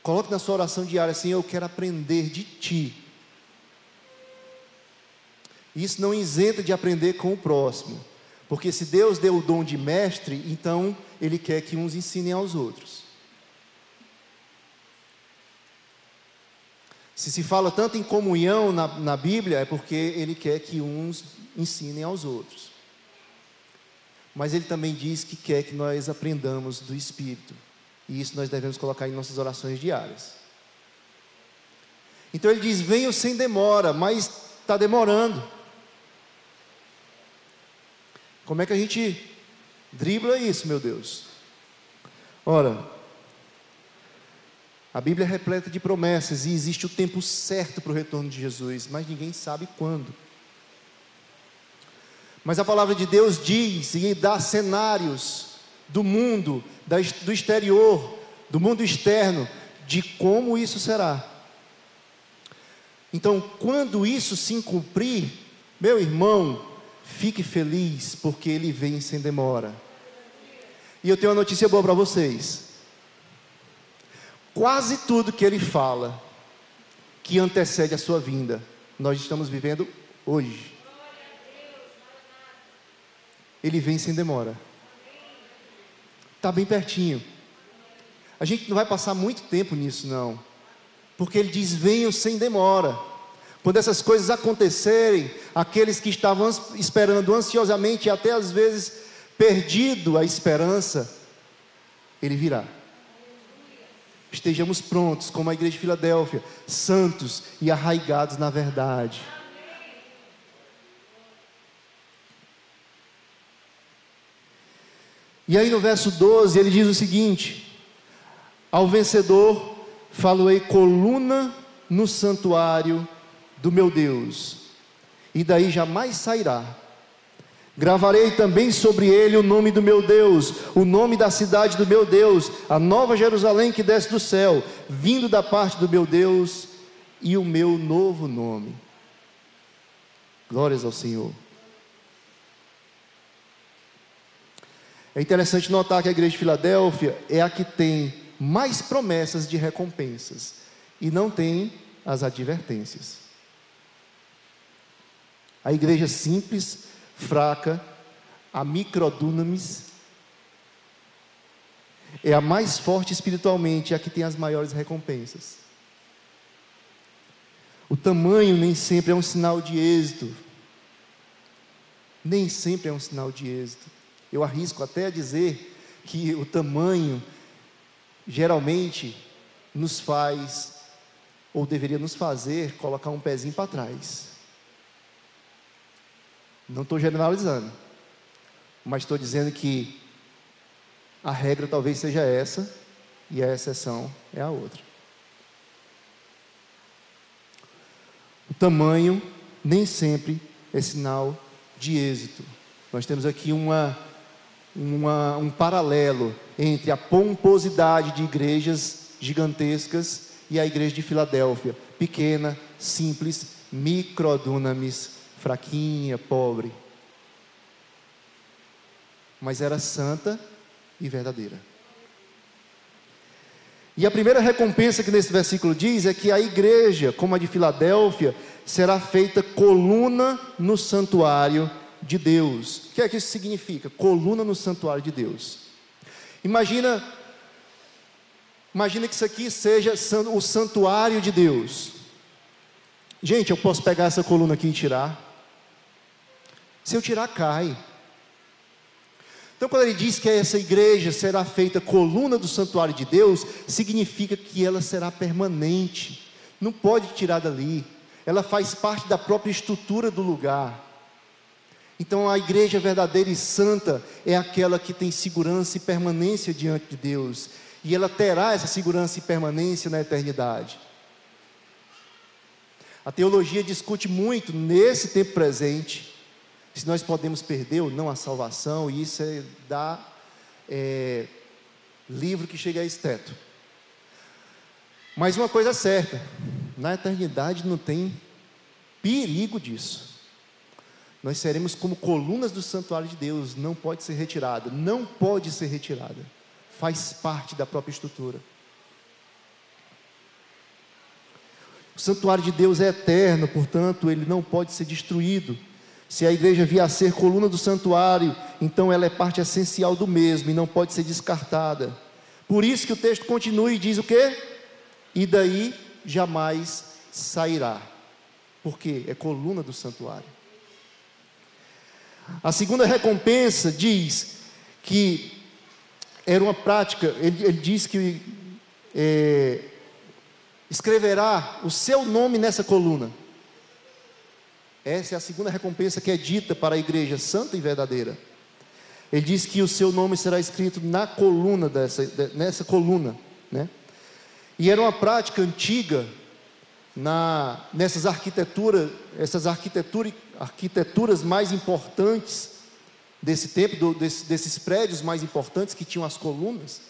Coloque na sua oração diária assim: eu quero aprender de ti. Isso não isenta de aprender com o próximo. Porque se Deus deu o dom de mestre, então Ele quer que uns ensinem aos outros. Se se fala tanto em comunhão na, na Bíblia, é porque Ele quer que uns ensinem aos outros. Mas Ele também diz que quer que nós aprendamos do Espírito. E isso nós devemos colocar em nossas orações diárias. Então ele diz: venho sem demora, mas está demorando. Como é que a gente dribla isso, meu Deus? Ora, a Bíblia é repleta de promessas e existe o tempo certo para o retorno de Jesus, mas ninguém sabe quando. Mas a palavra de Deus diz e dá cenários do mundo, do exterior, do mundo externo, de como isso será. Então, quando isso se cumprir, meu irmão, fique feliz, porque ele vem sem demora. E eu tenho uma notícia boa para vocês: quase tudo que ele fala, que antecede a sua vinda, nós estamos vivendo hoje. Ele vem sem demora. Está bem pertinho. A gente não vai passar muito tempo nisso, não. Porque ele diz: venham sem demora. Quando essas coisas acontecerem, aqueles que estavam esperando ansiosamente, e até às vezes perdido a esperança, ele virá. Estejamos prontos, como a igreja de Filadélfia, santos e arraigados na verdade. E aí no verso doze ele diz o seguinte: ao vencedor falo-ei coluna no santuário do meu Deus, e daí jamais sairá. Gravarei também sobre ele o nome do meu Deus, o nome da cidade do meu Deus, a nova Jerusalém que desce do céu, vindo da parte do meu Deus, e o meu novo nome. Glórias ao Senhor. É interessante notar que a igreja de Filadélfia é a que tem mais promessas de recompensas e não tem as advertências. A igreja simples, fraca, a microdunamis, é a mais forte espiritualmente, a que tem as maiores recompensas. O tamanho nem sempre é um sinal de êxito. Nem sempre é um sinal de êxito. Eu arrisco até a dizer que o tamanho geralmente nos faz, ou deveria nos fazer, colocar um pezinho para trás. Não estou generalizando, mas estou dizendo que a regra talvez seja essa e a exceção é a outra. O tamanho nem sempre é sinal de êxito. Nós temos aqui uma... Uma, um paralelo entre a pomposidade de igrejas gigantescas e a igreja de Filadélfia, pequena, simples, microdunamis, fraquinha, pobre, mas era santa e verdadeira. E a primeira recompensa que nesse versículo diz é que a igreja, como a de Filadélfia, será feita coluna no santuário de Deus. O que é que isso significa? Coluna no santuário de Deus. Imagina, imagina que isso aqui seja o santuário de Deus. Gente, eu posso pegar essa coluna aqui e tirar? Se eu tirar, cai. Então, quando ele diz que essa igreja será feita coluna do santuário de Deus, significa que ela será permanente, não pode tirar dali, ela faz parte da própria estrutura do lugar. Então a igreja verdadeira e santa é aquela que tem segurança e permanência diante de Deus, e ela terá essa segurança e permanência na eternidade. A teologia discute muito nesse tempo presente se nós podemos perder ou não a salvação, e isso é da é, livro que chega a esse teto. Mas uma coisa é certa: na eternidade não tem perigo disso. Nós seremos como colunas do santuário de Deus, não pode ser retirada, não pode ser retirada, faz parte da própria estrutura. O santuário de Deus é eterno, portanto ele não pode ser destruído. Se a igreja vier a ser coluna do santuário, então ela é parte essencial do mesmo e não pode ser descartada. Por isso que o texto continua e diz o quê? E daí jamais sairá, porque é coluna do santuário. A segunda recompensa diz que era uma prática, ele, ele diz que é, escreverá o seu nome nessa coluna. Essa é a segunda recompensa que é dita para a igreja santa e verdadeira. Ele diz que o seu nome será escrito na coluna dessa, nessa coluna, né? E era uma prática antiga na, nessas arquitetura, essas arquitetura, arquiteturas mais importantes desse tempo, do, desse, desses prédios mais importantes que tinham as colunas.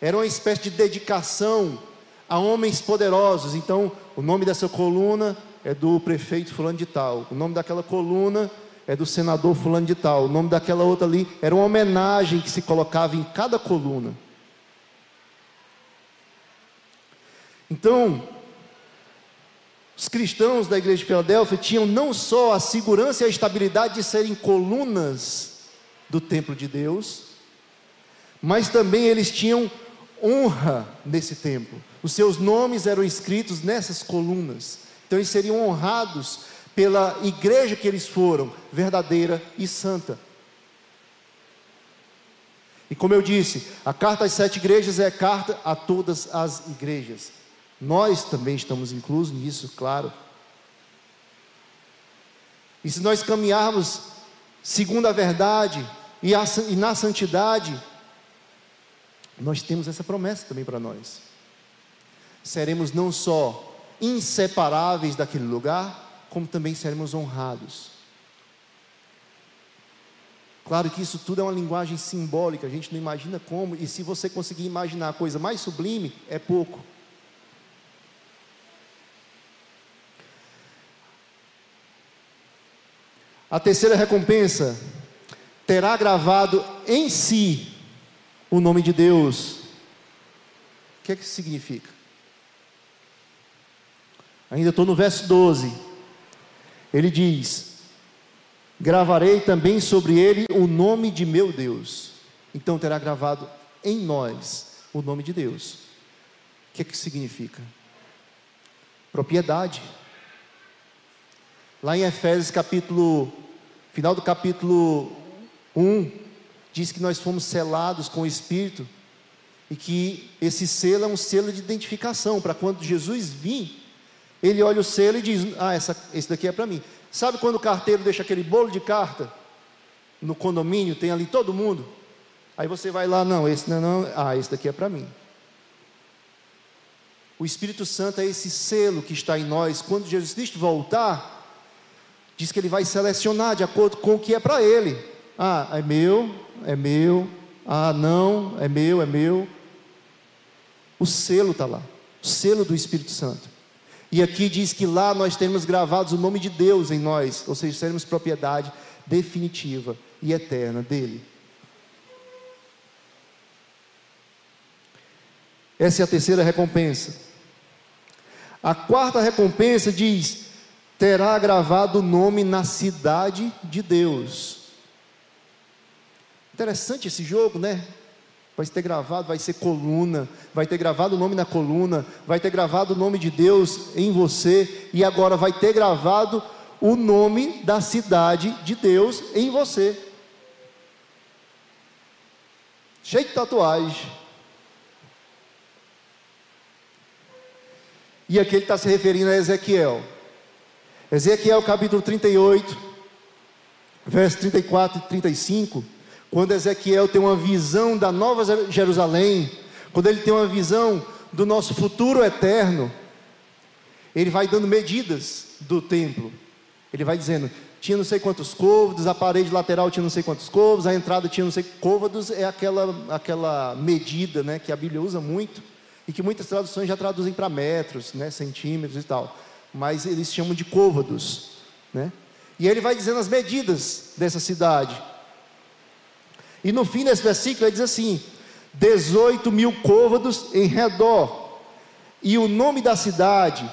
Era uma espécie de dedicação a homens poderosos. Então o nome dessa coluna é do prefeito fulano de tal, o nome daquela coluna é do senador fulano de tal, o nome daquela outra ali. Era uma homenagem que se colocava em cada coluna. Então, os cristãos da igreja de Filadélfia tinham não só a segurança e a estabilidade de serem colunas do templo de Deus, mas também eles tinham honra nesse templo. Os seus nomes eram escritos nessas colunas. Então eles seriam honrados pela igreja que eles foram, verdadeira e santa. E como eu disse, a carta às sete igrejas é a carta a todas as igrejas. Nós também estamos inclusos nisso, claro. E se nós caminharmos segundo a verdade e, a, e na santidade, nós temos essa promessa também para nós. Seremos não só inseparáveis daquele lugar, como também seremos honrados. Claro que isso tudo é uma linguagem simbólica, a gente não imagina como, e se você conseguir imaginar a coisa mais sublime, é pouco. A terceira recompensa: terá gravado em si o nome de Deus. O que é que isso significa? Ainda estou no verso doze. Ele diz: gravarei também sobre ele o nome de meu Deus. Então terá gravado em nós o nome de Deus. O que é que significa? Propriedade. Lá em Efésios capítulo, final do capítulo um, diz que nós fomos selados com o Espírito, e que esse selo é um selo de identificação, para quando Jesus vir, ele olha o selo e diz: ah, essa, esse daqui é para mim. Sabe quando o carteiro deixa aquele bolo de carta no condomínio, tem ali todo mundo? Aí você vai lá: não, esse não, não, ah, esse daqui é para mim. O Espírito Santo é esse selo que está em nós. Quando Jesus Cristo voltar, diz que ele vai selecionar de acordo com o que é para ele. Ah, é meu, é meu. Ah, não, é meu, é meu. O selo está lá, o selo do Espírito Santo. E aqui diz que lá nós temos gravados o nome de Deus em nós, ou seja, seremos propriedade definitiva e eterna dele. Essa é a terceira recompensa. A quarta recompensa diz: terá gravado o nome na cidade de Deus. Interessante esse jogo, né? Vai ter gravado, vai ser coluna, vai ter gravado o nome na coluna, vai ter gravado o nome de Deus em você, e agora vai ter gravado o nome da cidade de Deus em você. cheio de tatuagem. E aqui ele está se referindo a Ezequiel. Ezequiel capítulo trinta e oito, versos trinta e quatro e trinta e cinco, quando Ezequiel tem uma visão da Nova Jerusalém, quando ele tem uma visão do nosso futuro eterno, ele vai dando medidas do templo. Ele vai dizendo, tinha não sei quantos côvados, a parede lateral tinha não sei quantos côvados, a entrada tinha não sei quantos côvados, é aquela, aquela medida, né, que a Bíblia usa muito, e que muitas traduções já traduzem para metros, né, centímetros e tal, mas eles chamam de côvados, né? E ele vai dizendo as medidas dessa cidade, e no fim desse versículo ele diz assim, dezoito mil côvados em redor, e o nome da cidade,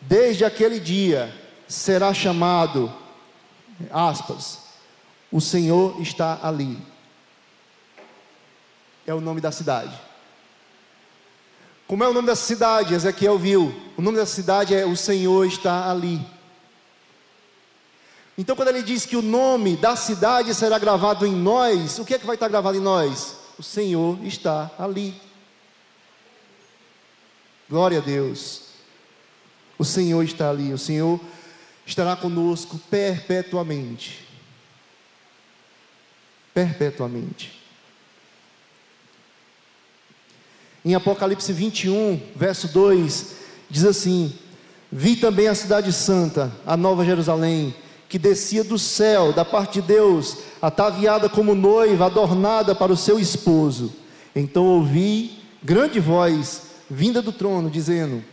desde aquele dia, será chamado, aspas, o Senhor está ali, é o nome da cidade. Como é o nome dessa cidade? Ezequiel viu. O nome dessa cidade é o Senhor está ali. Então quando ele diz que o nome da cidade será gravado em nós, o que é que vai estar gravado em nós? O Senhor está ali. Glória a Deus. O Senhor está ali. O Senhor estará conosco perpetuamente. Perpetuamente. Em Apocalipse vinte e um, verso dois, diz assim, vi também a cidade santa, a nova Jerusalém, que descia do céu, da parte de Deus, ataviada como noiva, adornada para o seu esposo. Então ouvi grande voz, vinda do trono, dizendo,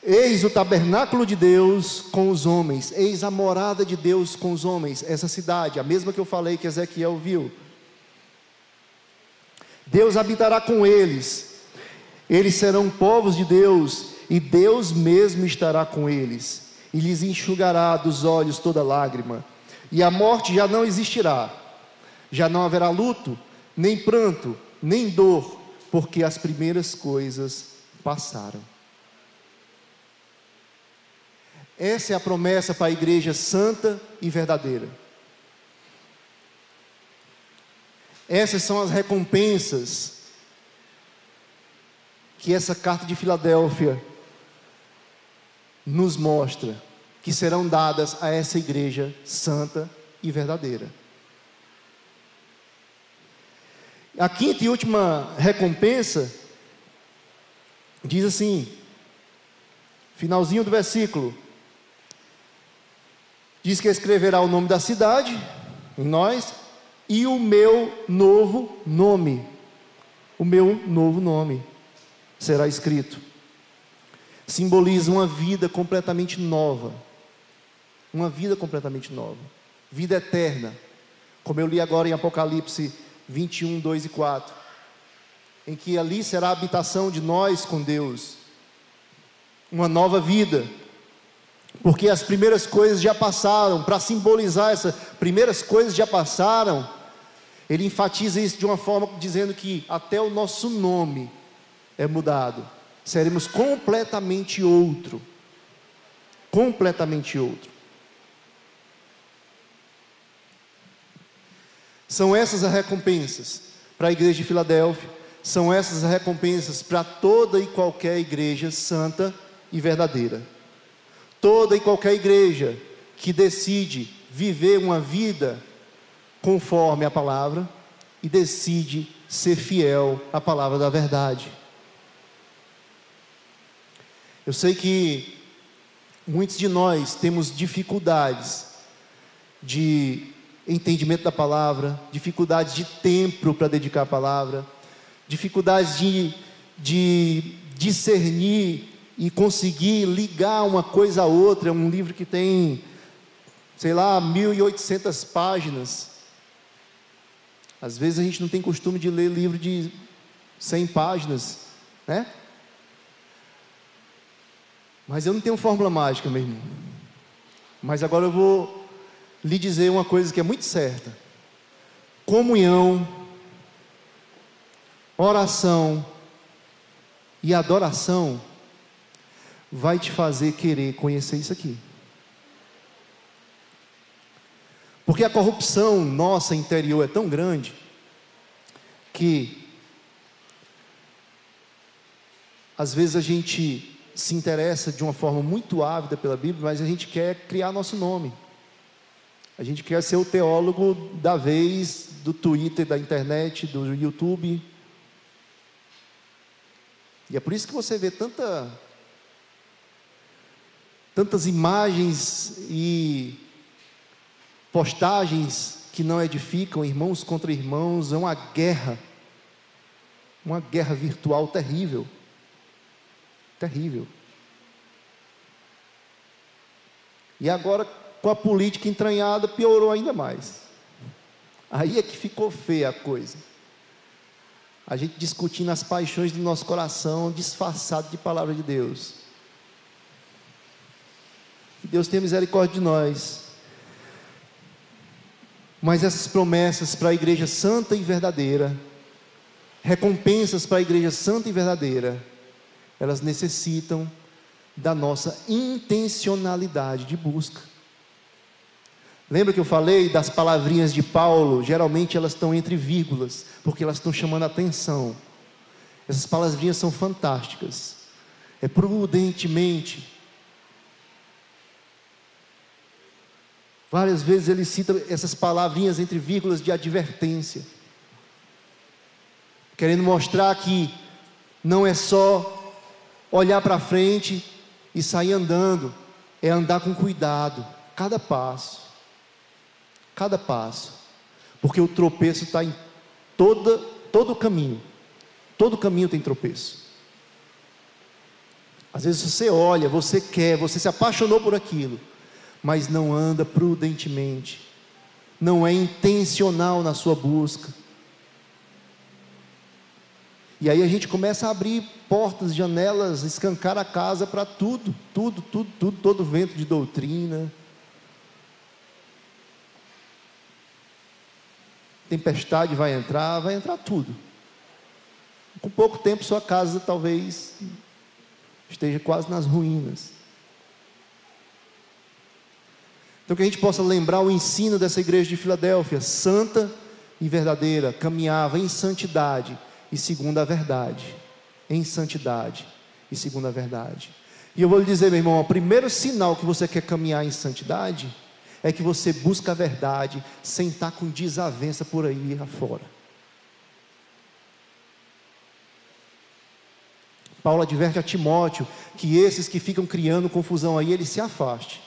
eis o tabernáculo de Deus com os homens, eis a morada de Deus com os homens, essa cidade, a mesma que eu falei que Ezequiel viu. Deus habitará com eles, eles serão povos de Deus, e Deus mesmo estará com eles, e lhes enxugará dos olhos toda lágrima, e a morte já não existirá, já não haverá luto, nem pranto, nem dor, porque as primeiras coisas passaram. Essa é a promessa para a igreja santa e verdadeira. Essas são as recompensas que essa carta de Filadélfia nos mostra, que serão dadas a essa igreja santa e verdadeira. A quinta e última recompensa diz assim, finalzinho do versículo, diz que escreverá o nome da cidade em nós e o meu novo nome, o meu novo nome será escrito. Simboliza uma vida completamente nova, uma vida completamente nova, vida eterna, como eu li agora em Apocalipse vinte e um, dois e quatro, em que ali será a habitação de nós com Deus, uma nova vida, porque as primeiras coisas já passaram. Para simbolizar essas primeiras coisas já passaram, ele enfatiza isso de uma forma dizendo que até o nosso nome é mudado, seremos completamente outro, completamente outro. São essas as recompensas para a igreja de Filadélfia, são essas as recompensas para toda e qualquer igreja santa e verdadeira. Toda e qualquer igreja que decide viver uma vida conforme a palavra e decide ser fiel à palavra da verdade. Eu sei que muitos de nós temos dificuldades de entendimento da palavra, dificuldades de tempo para dedicar a palavra, dificuldades de, de discernir e conseguir ligar uma coisa a outra. É um livro que tem, sei lá, mil e oitocentas páginas. Às vezes a gente não tem costume de ler livro de cem páginas, né? Mas eu não tenho fórmula mágica, meu irmão. Mas agora eu vou lhe dizer uma coisa que é muito certa. Comunhão, oração e adoração vai te fazer querer conhecer isso aqui. Porque a corrupção nossa interior é tão grande que às vezes a gente se interessa de uma forma muito ávida pela Bíblia, mas a gente quer criar nosso nome. A gente quer ser o teólogo da vez, do Twitter, da internet, do YouTube. E é por isso que você vê tanta, tantas imagens e postagens que não edificam, irmãos contra irmãos. É uma guerra, uma guerra virtual terrível, terrível. E agora, com a política entranhada, piorou ainda mais. Aí é que ficou feia a coisa. A gente discutindo as paixões do nosso coração, disfarçado de palavra de Deus. Que Deus tenha misericórdia de nós. Mas essas promessas para a igreja santa e verdadeira, recompensas para a igreja santa e verdadeira, elas necessitam da nossa intencionalidade de busca. Lembra que eu falei das palavrinhas de Paulo? Geralmente elas estão entre vírgulas, porque elas estão chamando a atenção. Essas palavrinhas são fantásticas. É prudentemente. Várias vezes ele cita essas palavrinhas entre vírgulas de advertência, querendo mostrar que não é só olhar para frente e sair andando, é andar com cuidado, cada passo. Cada passo, porque o tropeço está em toda, todo o caminho, todo o caminho tem tropeço. Às vezes você olha, você quer, você se apaixonou por aquilo, mas não anda prudentemente, não é intencional na sua busca. E aí a gente começa a abrir portas, janelas, escancar a casa para tudo, tudo, tudo, tudo, todo vento de doutrina, tempestade vai entrar, vai entrar tudo. Com pouco tempo sua casa talvez esteja quase nas ruínas. Então que a gente possa lembrar o ensino dessa igreja de Filadélfia, santa e verdadeira, caminhava em santidade e segundo a verdade, em santidade e segundo a verdade. E eu vou lhe dizer, meu irmão, o primeiro sinal que você quer caminhar em santidade é que você busca a verdade sem estar com desavença por aí afora. Paulo adverte a Timóteo que esses que ficam criando confusão aí, ele se afaste.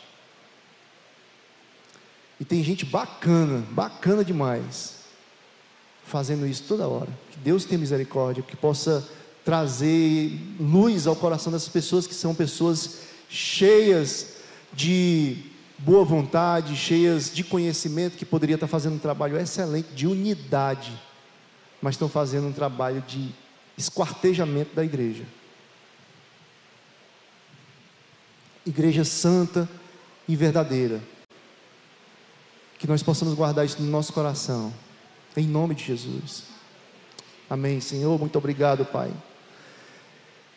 E tem gente bacana, bacana demais, fazendo isso toda hora. Que Deus tenha misericórdia, que possa trazer luz ao coração dessas pessoas, que são pessoas cheias de boa vontade, cheias de conhecimento, que poderia estar fazendo um trabalho excelente de unidade, mas estão fazendo um trabalho de esquartejamento da igreja. Igreja santa e verdadeira, que nós possamos guardar isso no nosso coração, em nome de Jesus. Amém, Senhor, muito obrigado, Pai.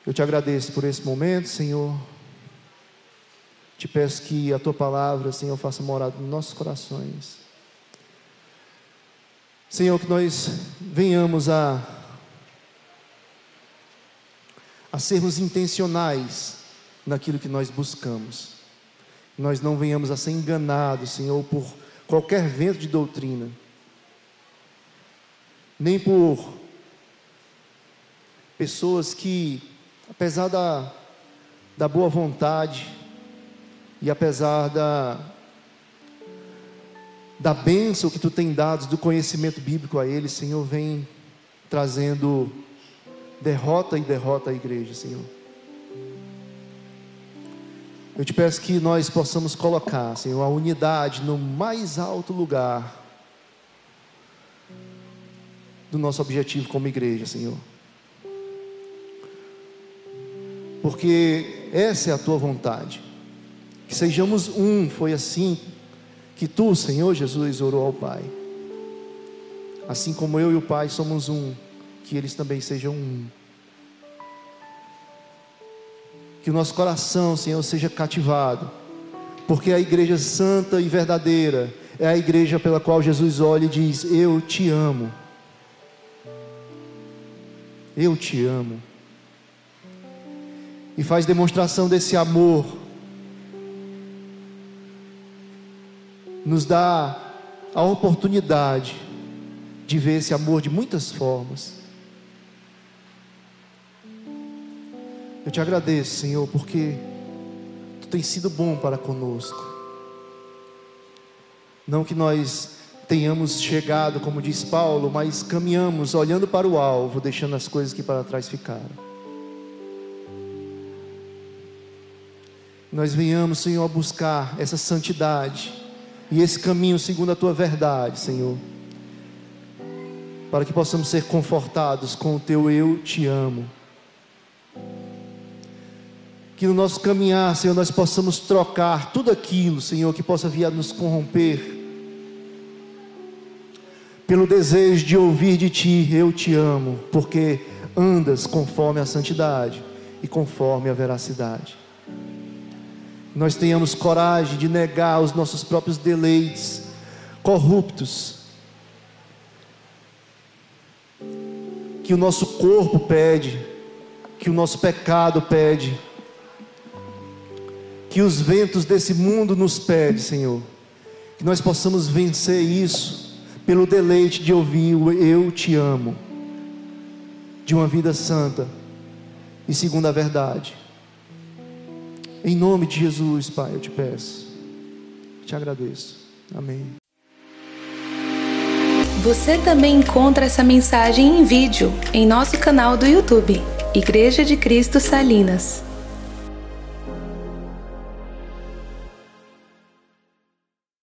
Eu te agradeço por esse momento, Senhor. Te peço que a Tua Palavra, Senhor, faça morada nos nossos corações. Senhor, que nós venhamos a, a sermos intencionais naquilo que nós buscamos. Nós não venhamos a ser enganados, Senhor, por qualquer vento de doutrina. Nem por pessoas que, apesar da, da boa vontade, e apesar da, da bênção que Tu tem dado, do conhecimento bíblico a ele, Senhor, vem trazendo derrota e derrota à igreja, Senhor. Eu Te peço que nós possamos colocar, Senhor, a unidade no mais alto lugar do nosso objetivo como igreja, Senhor. Porque essa é a Tua vontade. Que sejamos um, foi assim que Tu, Senhor Jesus, orou ao Pai. Assim como eu e o Pai somos um, que eles também sejam um. Que o nosso coração, Senhor, seja cativado, porque a igreja santa e verdadeira é a igreja pela qual Jesus olha e diz: eu te amo. eu te amo, e faz demonstração desse amor, nos dá a oportunidade de ver esse amor de muitas formas. Eu te agradeço, Senhor, porque Tu tens sido bom para conosco. Não que nós tenhamos chegado, como diz Paulo, mas caminhamos olhando para o alvo, deixando as coisas que para trás ficaram. Nós venhamos, Senhor, a buscar essa santidade e esse caminho segundo a Tua verdade, Senhor, para que possamos ser confortados com o Teu eu te amo. Que no nosso caminhar, Senhor, nós possamos trocar tudo aquilo, Senhor, que possa vir a nos corromper, pelo desejo de ouvir de Ti, eu te amo, porque andas conforme a santidade e conforme a veracidade. Nós tenhamos coragem de negar os nossos próprios deleites corruptos, que o nosso corpo pede, que o nosso pecado pede, que os ventos desse mundo nos pedem, Senhor. Que nós possamos vencer isso pelo deleite de ouvir o eu te amo, de uma vida santa e segundo a verdade. Em nome de Jesus, Pai, eu te peço, te agradeço. Amém. Você também encontra essa mensagem em vídeo em nosso canal do YouTube, Igreja de Cristo Salinas.